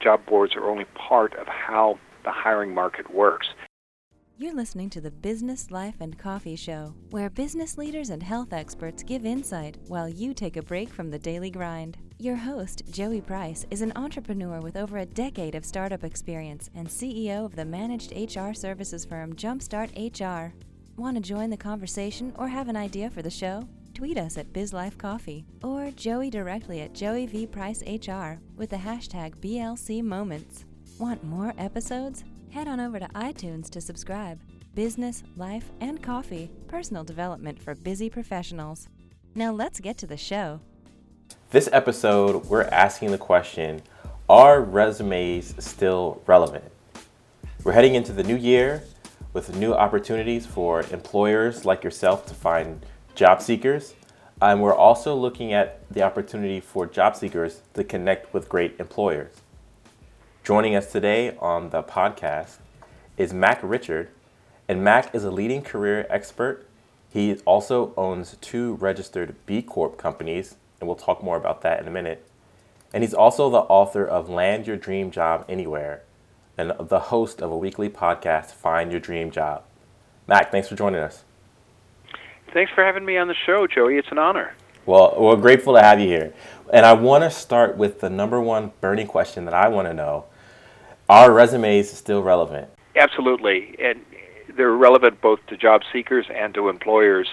job boards are only part of how the hiring market works. You're listening to the Business Life and Coffee Show, where business leaders and health experts give insight while you take a break from the daily grind. Your host, Joey Price, is an entrepreneur with over a decade of startup experience and CEO of the managed HR services firm Jumpstart HR. Want to join the conversation or have an idea for the show? Tweet us at BizLifeCoffee or Joey directly at JoeyVPriceHR with the hashtag BLCMoments. Want more episodes? Head on over to iTunes to subscribe. Business, Life, and Coffee, personal development for busy professionals. Now let's get to the show. This episode, we're asking the question, are resumes still relevant? We're heading into the new year with new opportunities for employers like yourself to find job seekers. And we're also looking at the opportunity for job seekers to connect with great employers. Joining us today on the podcast is Mac Prichard, and Mac is a leading career expert. He also owns 2 registered B Corp companies, and we'll talk more about that in a minute. And he's also the author of Land Your Dream Job Anywhere, and the host of a weekly podcast, Find Your Dream Job. Mac, thanks for joining us. Thanks for having me on the show, Joey. It's an honor. Well, we're grateful to have you here. And I want to start with the number one burning question that I want to know. Are resumes still relevant? Absolutely. And they're relevant both to job seekers and to employers.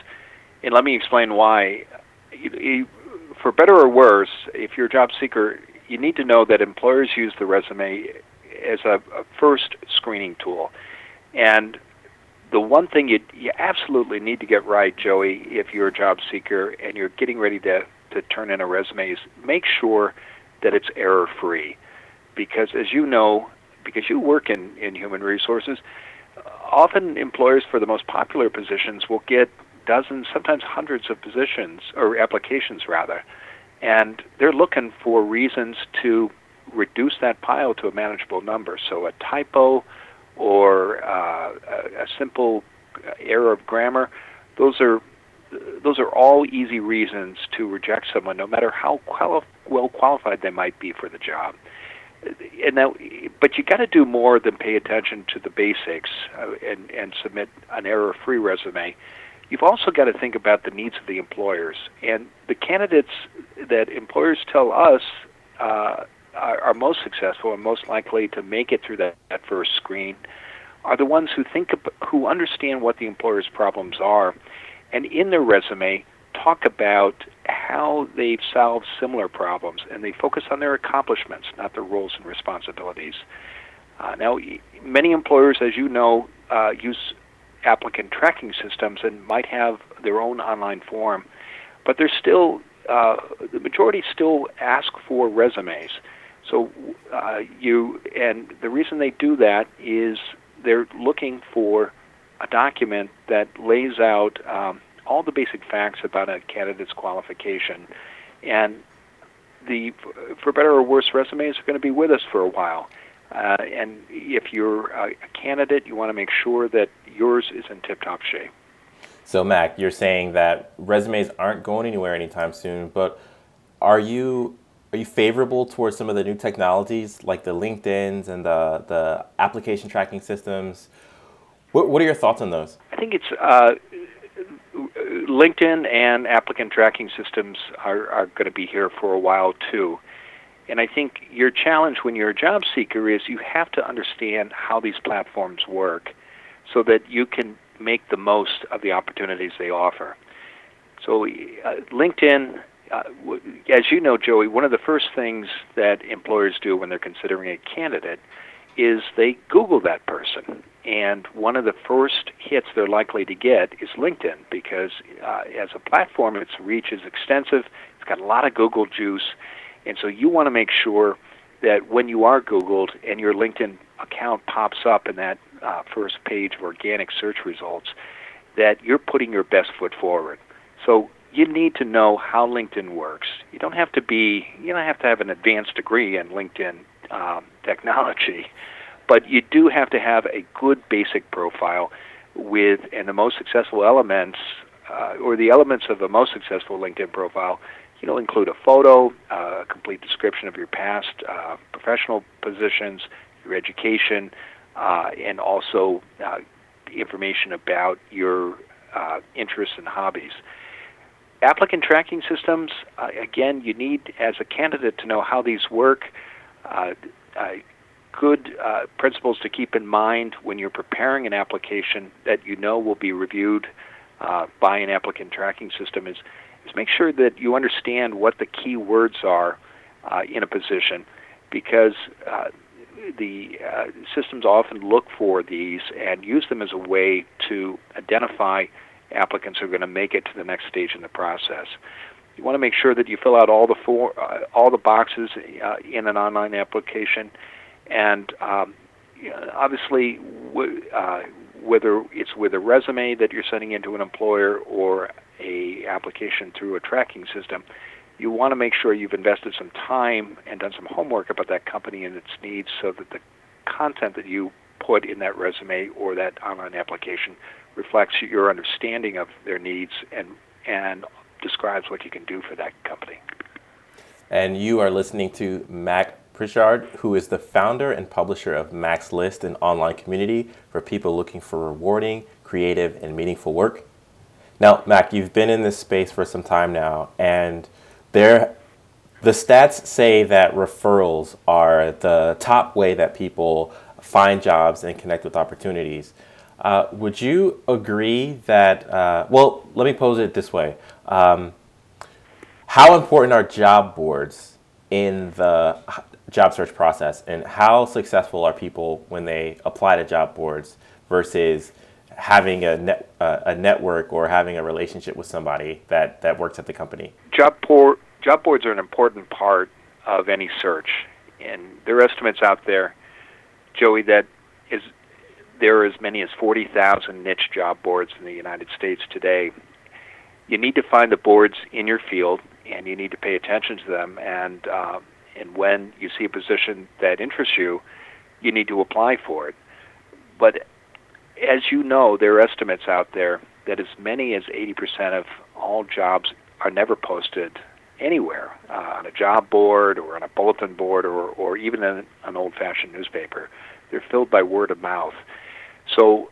And let me explain why. For better or worse, if you're a job seeker, you need to know that employers use the resume as a first screening tool. And the one thing you absolutely need to get right, Joey, if you're a job seeker and you're getting ready to turn in a resume is make sure that it's error-free. Because as you know, because you work in human resources, often employers for the most popular positions will get dozens, sometimes hundreds of positions, or applications rather, and they're looking for reasons to reduce that pile to a manageable number. So a typo or a simple error of grammar, those are all easy reasons to reject someone, no matter how well qualified they might be for the job. And now, but you got to do more than pay attention to the basics and submit an error-free resume. You've also got to think about the needs of the employers. And the candidates that employers tell us are most successful and most likely to make it through that first screen are the ones who understand what the employer's problems are, and in their resume talk about how they've solved similar problems, and they focus on their accomplishments, not their roles and responsibilities. Now, many employers, as you know, use applicant tracking systems and might have their own online form, but they're still the majority still ask for resumes. So and the reason they do that is they're looking for a document that lays out all the basic facts about a candidate's qualification. And for better or worse, resumes are going to be with us for a while. And if you're a candidate, you want to make sure that yours is in tip-top shape. So, Mac, you're saying that resumes aren't going anywhere anytime soon, but are you favorable towards some of the new technologies like the LinkedIn's and the application tracking systems? What are your thoughts on those? I think it's... LinkedIn and applicant tracking systems are going to be here for a while, too. And I think your challenge when you're a job seeker is you have to understand how these platforms work so that you can make the most of the opportunities they offer. So LinkedIn, as you know, Joey, one of the first things that employers do when they're considering a candidate is they Google that person. And one of the first hits they're likely to get is LinkedIn because as a platform, its reach is extensive. It's got a lot of Google juice. And so you want to make sure that when you are Googled and your LinkedIn account pops up in that first page of organic search results, that you're putting your best foot forward. So you need to know how LinkedIn works. You don't have to have an advanced degree in LinkedIn technology. But you do have to have a good basic profile and the most successful elements, or the elements of the most successful LinkedIn profile include a photo, a complete description of your past professional positions, your education, and also information about your interests and hobbies. Applicant tracking systems, again, you need, as a candidate, to know how these work. Good principles to keep in mind when you're preparing an application that you know will be reviewed by an applicant tracking system is make sure that you understand what the key words are in a position, because the systems often look for these and use them as a way to identify applicants who are going to make it to the next stage in the process. You want to make sure that you fill out all the boxes in an online application, and obviously whether it's with a resume that you're sending into an employer or a application through a tracking system, you want to make sure you've invested some time and done some homework about that company and its needs, so that the content that you put in that resume or that online application reflects your understanding of their needs and describes what you can do for that company. And you are listening to Mac Prichard, who is the founder and publisher of Mac's List, an online community for people looking for rewarding, creative, and meaningful work. Now, Mac, you've been in this space for some time now, and the stats say that referrals are the top way that people find jobs and connect with opportunities. Would you agree that, well, let me pose it this way. How important are job boards in the job search process, and how successful are people when they apply to job boards versus having a network or having a relationship with somebody that works at the company? Job boards are an important part of any search, and there are estimates out there, Joey, that there are as many as 40,000 niche job boards in the United States today. You need to find the boards in your field, and you need to pay attention to them. And when you see a position that interests you, you need to apply for it. But as you know, there are estimates out there that as many as 80% of all jobs are never posted anywhere, on a job board or on a bulletin board or even in an old-fashioned newspaper. They're filled by word of mouth. So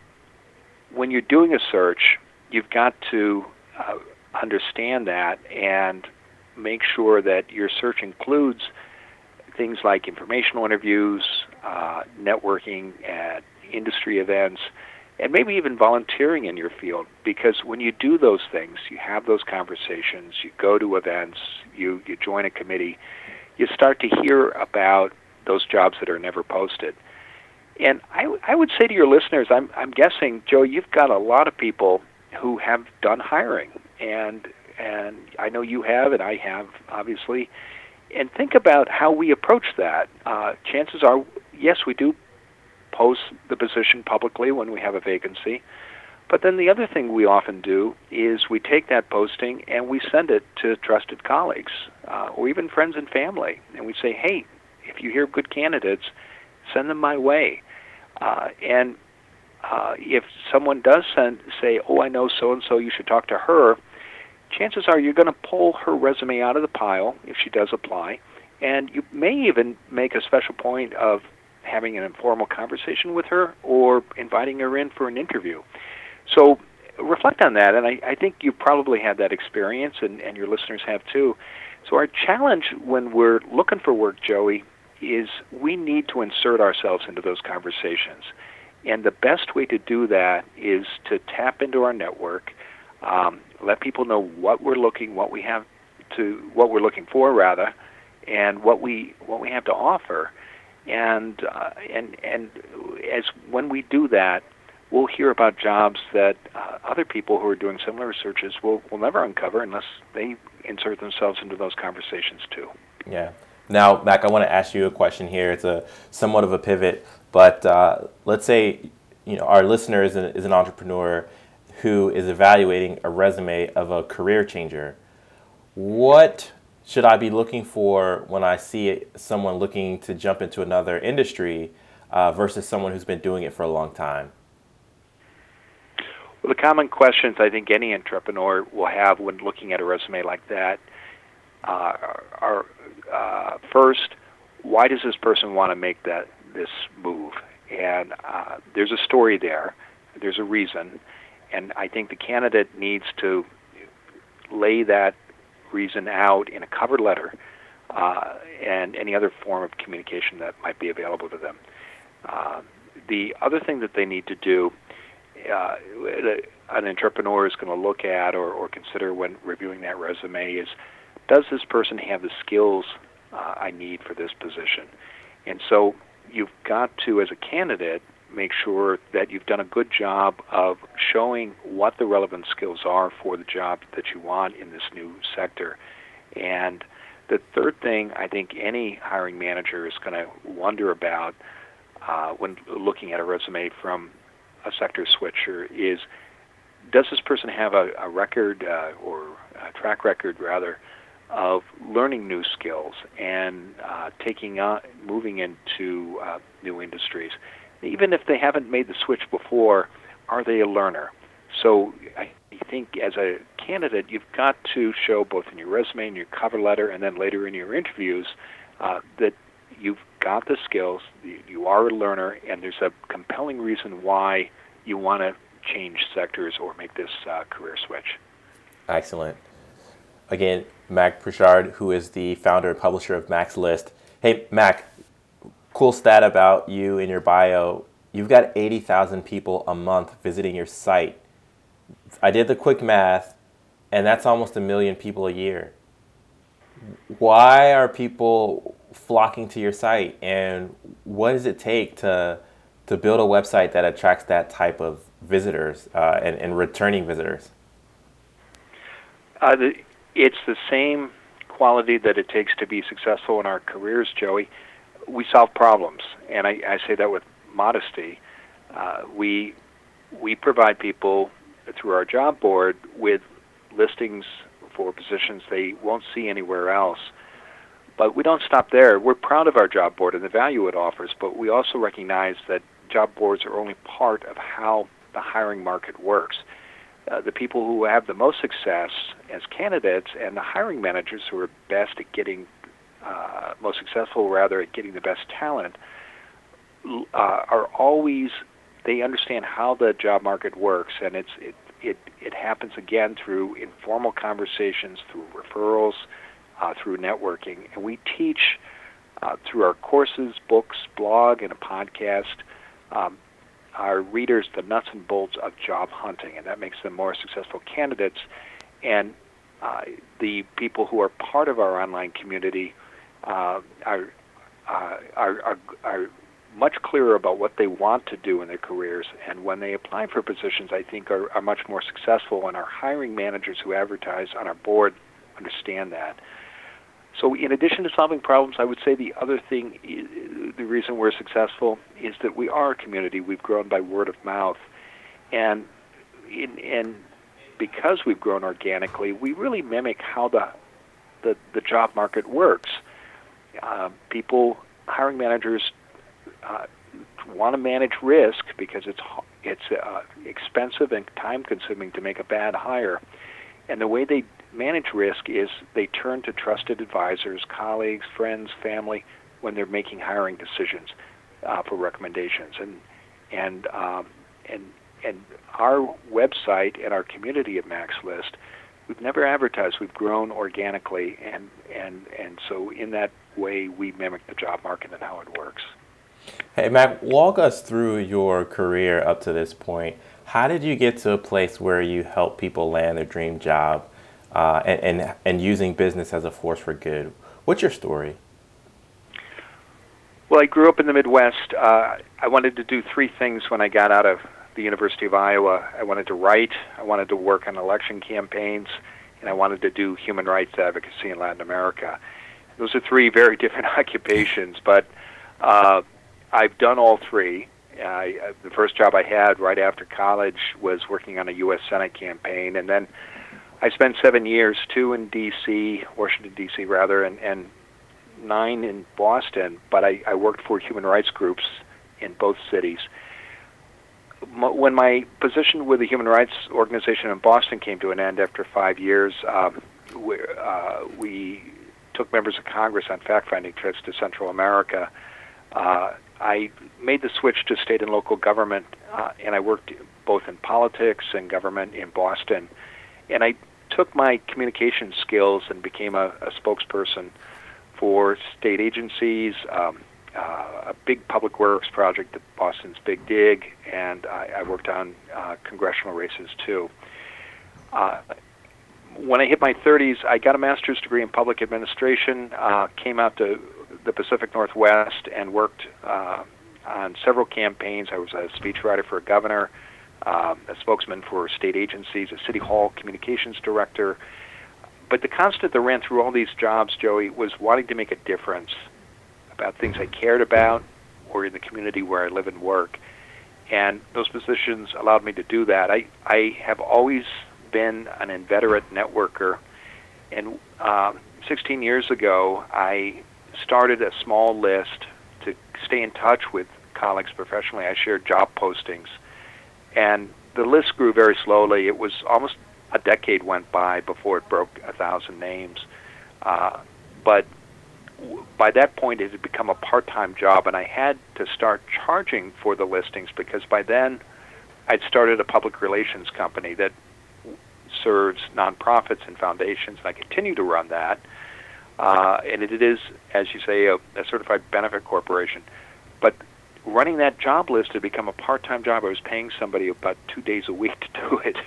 when you're doing a search, you've got to understand that and make sure that your search includes things like informational interviews, networking at industry events, and maybe even volunteering in your field. Because when you do those things, you have those conversations, you go to events, you join a committee, you start to hear about those jobs that are never posted. And I would say to your listeners, I'm guessing, Joe, you've got a lot of people who have done hiring, and I know you have, and I have, obviously. And think about how we approach that. Chances are, yes, we do post the position publicly when we have a vacancy. But then the other thing we often do is we take that posting and we send it to trusted colleagues or even friends and family. And we say, hey, if you hear good candidates, send them my way. If someone does say, oh, I know so-and-so, you should talk to her, chances are you're going to pull her resume out of the pile if she does apply. And you may even make a special point of having an informal conversation with her or inviting her in for an interview. So reflect on that, and I think you probably had that experience, and your listeners have too. So our challenge when we're looking for work, Joey, is we need to insert ourselves into those conversations. And the best way to do that is to tap into our network, let people know what we're looking for, rather, and what we have to offer. And as when we do that, we'll hear about jobs that other people who are doing similar searches will never uncover unless they insert themselves into those conversations too. Yeah. Now, Mac, I want to ask you a question here. It's a somewhat of a pivot, but let's say our listener is an entrepreneur who is evaluating a resume of a career changer. What should I be looking for when I see someone looking to jump into another industry versus someone who's been doing it for a long time? Well, the common questions I think any entrepreneur will have when looking at a resume like that First, why does this person want to make this move? And there's a story there. There's a reason. And I think the candidate needs to lay that reason out in a cover letter and any other form of communication that might be available to them. The other thing that they need to do, an entrepreneur is going to look at or consider when reviewing that resume is, does this person have the skills I need for this position? And so you've got to, as a candidate, make sure that you've done a good job of showing what the relevant skills are for the job that you want in this new sector. And the third thing I think any hiring manager is going to wonder about when looking at a resume from a sector switcher is, does this person have a record or a track record, rather, of learning new skills and moving into new industries? Even if they haven't made the switch before, are they a learner? So I think as a candidate, you've got to show both in your resume and your cover letter and then later in your interviews that you've got the skills, you are a learner, and there's a compelling reason why you want to change sectors or make this career switch. Excellent. Again, Mac Prichard, who is the founder and publisher of Mac's List. Hey, Mac, cool stat about you in your bio. You've got 80,000 people a month visiting your site. I did the quick math, and that's almost 1 million people a year. Why are people flocking to your site, and what does it take to build a website that attracts that type of visitors and returning visitors? It's the same quality that it takes to be successful in our careers, Joey. We solve problems, and I say that with modesty. We provide people through our job board with listings for positions they won't see anywhere else. But we don't stop there. We're proud of our job board and the value it offers, but we also recognize that job boards are only part of how the hiring market works. The people who have the most success as candidates and the hiring managers who are best at getting most successful, rather, at getting the best talent, are always, they understand how the job market works, and it happens again through informal conversations, through referrals, through networking. And we teach through our courses, books, blog, and a podcast, our readers the nuts and bolts of job hunting, and that makes them more successful candidates. And the people who are part of our online community are much clearer about what they want to do in their careers, and when they apply for positions, I think are much more successful, and our hiring managers who advertise on our board understand that. So in addition to solving problems, I would say the other thing, the reason we're successful is that we are a community. We've grown by word of mouth. And because we've grown organically, we really mimic how the job market works. Hiring managers want to manage risk because it's expensive and time-consuming to make a bad hire. And the way they manage risk is they turn to trusted advisors, colleagues, friends, family, when they're making hiring decisions for recommendations. And our website and our community at Mac's List, we've never advertised. We've grown organically, and so in that way, we mimic the job market and how it works. Hey, Mac, walk us through your career up to this point. How did you get to a place where you help people land their dream job and using business as a force for good? What's your story? Well, I grew up in the Midwest. I wanted to do three things when I got out of the University of Iowa. I wanted to write, I wanted to work on election campaigns, and I wanted to do human rights advocacy in Latin America. Those are three very different occupations, but I've done all three. The first job I had right after college was working on a U.S. Senate campaign, and then I spent 7 years, two in D.C., Washington, D.C. rather, and 9 in Boston, but I worked for human rights groups in both cities. When my position with the human rights organization in Boston came to an end after 5 years, we took members of Congress on fact-finding trips to Central America. I made the switch to state and local government, and I worked both in politics and government in Boston. And I took my communication skills and became a spokesperson for state agencies, a big public works project at Boston's Big Dig, and I worked on congressional races too. When I hit my 30s, I got a master's degree in public administration, came out to the Pacific Northwest and worked on several campaigns. I was a speechwriter for a governor, a spokesman for state agencies, a city hall communications director. But the constant that ran through all these jobs, Joey, was wanting to make a difference about things I cared about or in the community where I live and work. And those positions allowed me to do that. I have always been an inveterate networker. And 16 years ago, I started a small list to stay in touch with colleagues professionally. I shared job postings. And the list grew very slowly. It was almost a decade went by before it broke 1,000 names. But by that point, it had become a part-time job, and I had to start charging for the listings because by then I'd started a public relations company that serves nonprofits and foundations, and I continue to run that. And it is, as you say, a certified benefit corporation. But running that job list had become a part-time job. I was paying somebody about 2 days a week to do it.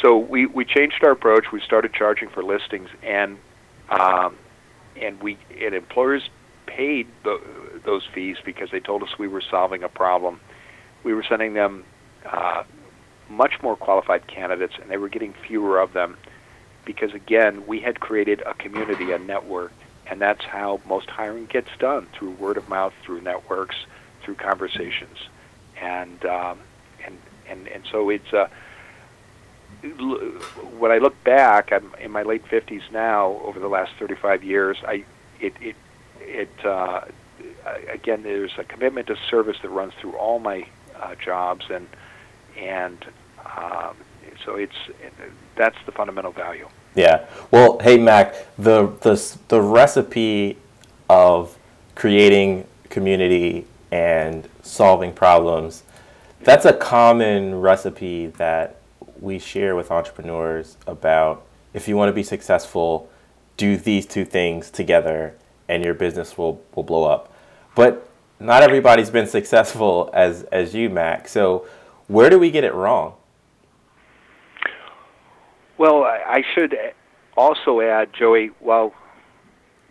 So we changed our approach. We started charging for listings, and employers paid those fees because they told us we were solving a problem. We were sending them much more qualified candidates, and they were getting fewer of them because, again, we had created a community, a network, and that's how most hiring gets done, through word of mouth, through networks, through conversations. And so it's when I look back, I'm in my late 50s now. Over the last 35 years, again, there's a commitment to service that runs through all my jobs, and so that's the fundamental value. Yeah. Well, hey Mac, the recipe of creating community and solving problems, that's a common recipe that we share with entrepreneurs about. If you want to be successful, do these two things together and your business will blow up. But not everybody's been successful as you, Mac. So where do we get it wrong? Well, I should also add, Joey, while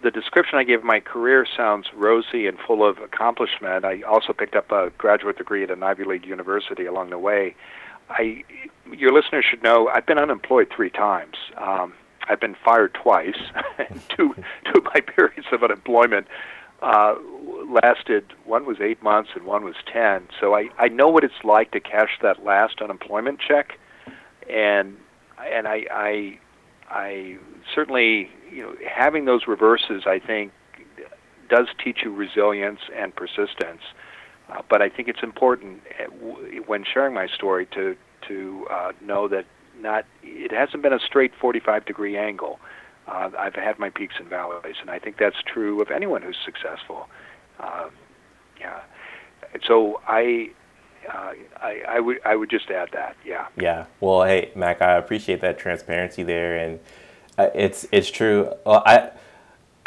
the description I gave of my career sounds rosy and full of accomplishment, I also picked up a graduate degree at an Ivy League university along the way. Your listeners should know I've been unemployed 3 times. I've been fired twice. Two of my periods of unemployment lasted, one was 8 months and one was 10. So I know what it's like to cash that last unemployment check, and I certainly, having those reverses, I think, does teach you resilience and persistence. But I think it's important when sharing my story to know that it hasn't been a straight 45-degree angle. I've had my peaks and valleys, and I think that's true of anyone who's successful. Yeah. So I would just add that. Yeah. Yeah. Well, hey Mac, I appreciate that transparency there, and it's true. Well,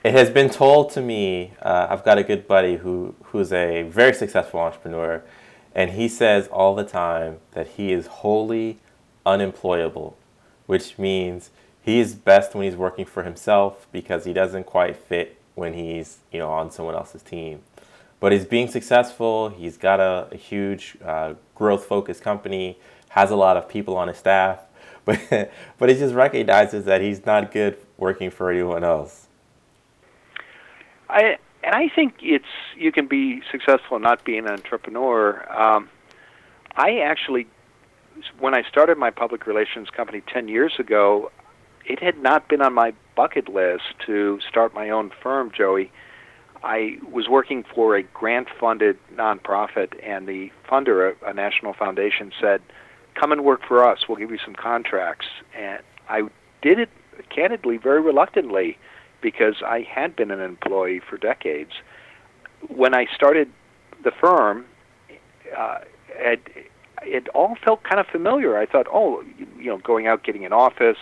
it has been told to me, I've got a good buddy who's a very successful entrepreneur, and he says all the time that he is wholly unemployable, which means he is best when he's working for himself because he doesn't quite fit when he's on someone else's team. But he's being successful. He's got a huge growth-focused company, has a lot of people on his staff, but he just recognizes that he's not good working for anyone else. I think you can be successful not being an entrepreneur. I actually, when I started my public relations company 10 years ago, it had not been on my bucket list to start my own firm, Joey. I was working for a grant-funded nonprofit, and the funder, a national foundation, said, "Come and work for us. We'll give you some contracts." And I did it, candidly, very reluctantly. because I had been an employee for decades. When I started the firm, it all felt kind of familiar. I thought, going out, getting an office,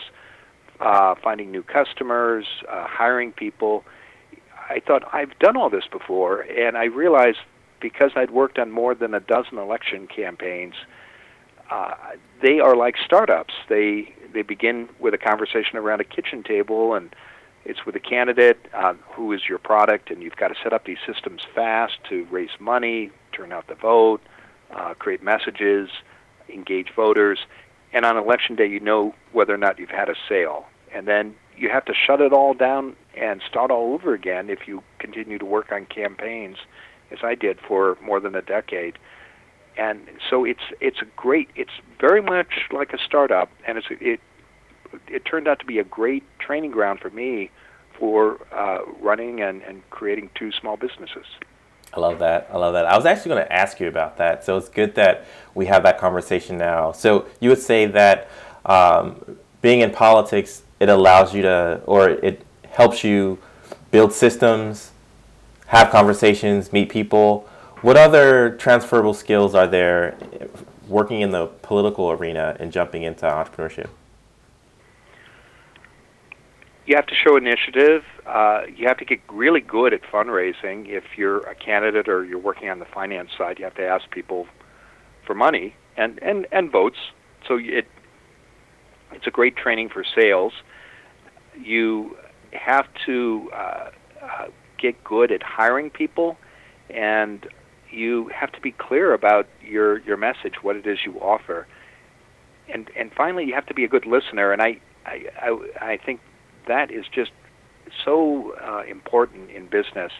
finding new customers, hiring people. I thought, I've done all this before, and I realized because I'd worked on more than a dozen election campaigns, they are like startups. They begin with a conversation around a kitchen table, and it's with a candidate, who is your product, and you've got to set up these systems fast to raise money, turn out the vote, create messages, engage voters, and on election day you know whether or not you've had a sale. And then you have to shut it all down and start all over again if you continue to work on campaigns, as I did for more than a decade. And so it's very much like a startup, and it turned out to be a great training ground for me for running and creating two small businesses. I love that. I was actually going to ask you about that, so it's good that we have that conversation now. So you would say that being in politics, it allows you to, or it helps you build systems, have conversations, meet people. What other transferable skills are there working in the political arena and jumping into entrepreneurship? You have to show initiative. You have to get really good at fundraising. If you're a candidate or you're working on the finance side, you have to ask people for money and votes. So it's a great training for sales. You have to get good at hiring people, and you have to be clear about your message, what it is you offer. And finally, you have to be a good listener, and I think that is just so important in business.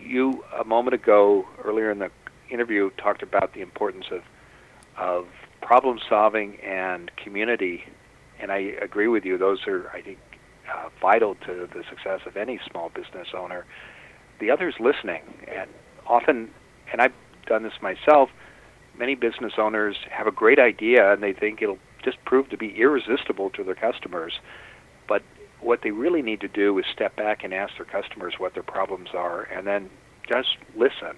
You, a moment ago, earlier in the interview, talked about the importance of problem solving and community, and I agree with you. Those are, I think, vital to the success of any small business owner. The other is listening, and often, and I've done this myself, many business owners have a great idea, and they think it'll just prove to be irresistible to their customers. But what they really need to do is step back and ask their customers what their problems are, and then just listen.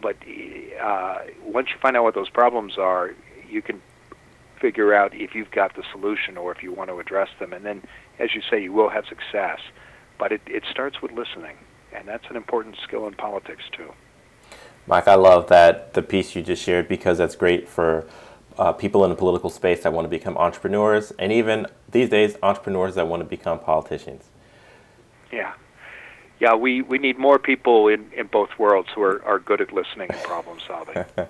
But once you find out what those problems are, you can figure out if you've got the solution or if you want to address them. And then, as you say, you will have success. But it starts with listening, and that's an important skill in politics too. Mike, I love that, the piece you just shared, because that's great for people in the political space that want to become entrepreneurs, and even these days, entrepreneurs that want to become politicians. Yeah, we need more people in both worlds who are good at listening and problem solving, no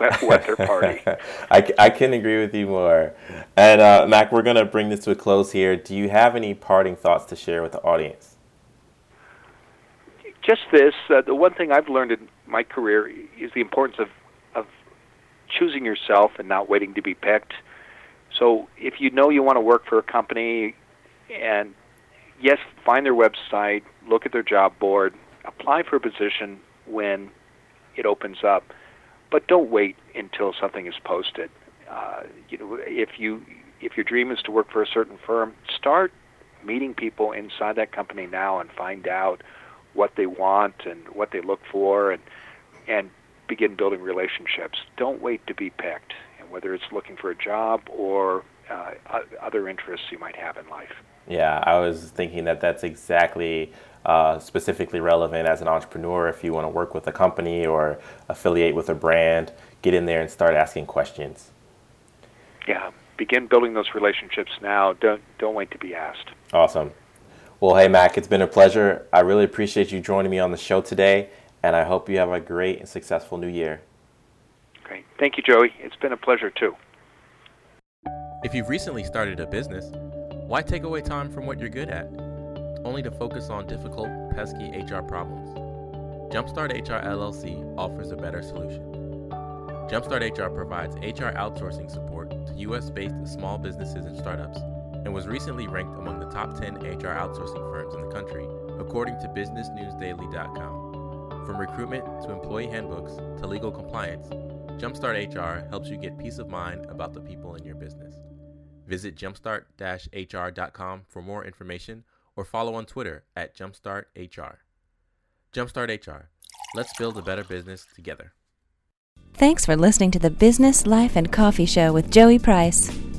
matter what their party. I can agree with you more. And Mac, we're going to bring this to a close here. Do you have any parting thoughts to share with the audience? Just this, the one thing I've learned in my career is the importance of choosing yourself and not waiting to be picked. So if you know you want to work for a company, and yes, find their website, look at their job board, apply for a position when it opens up, but don't wait until something is posted. If your dream is to work for a certain firm, start meeting people inside that company now and find out what they want and what they look for, and begin building relationships. Don't wait to be picked, and whether it's looking for a job or other interests you might have in life. Yeah, I was thinking that that's exactly specifically relevant as an entrepreneur. If you want to work with a company or affiliate with a brand, get in there and start asking questions. Yeah, begin building those relationships now. Don't wait to be asked. Awesome. Well, hey, Mac, it's been a pleasure. I really appreciate you joining me on the show today, and I hope you have a great and successful new year. Great. Thank you, Joey. It's been a pleasure, too. If you've recently started a business, why take away time from what you're good at, only to focus on difficult, pesky HR problems? Jumpstart HR LLC offers a better solution. Jumpstart HR provides HR outsourcing support to U.S.-based small businesses and startups, and was recently ranked among the top 10 HR outsourcing firms in the country, according to BusinessNewsDaily.com. From recruitment to employee handbooks to legal compliance, Jumpstart HR helps you get peace of mind about the people in your business. Visit jumpstart-hr.com for more information or follow on Twitter at Jumpstart HR. Jumpstart HR. Let's build a better business together. Thanks for listening to the Business Life and Coffee Show with Joey Price.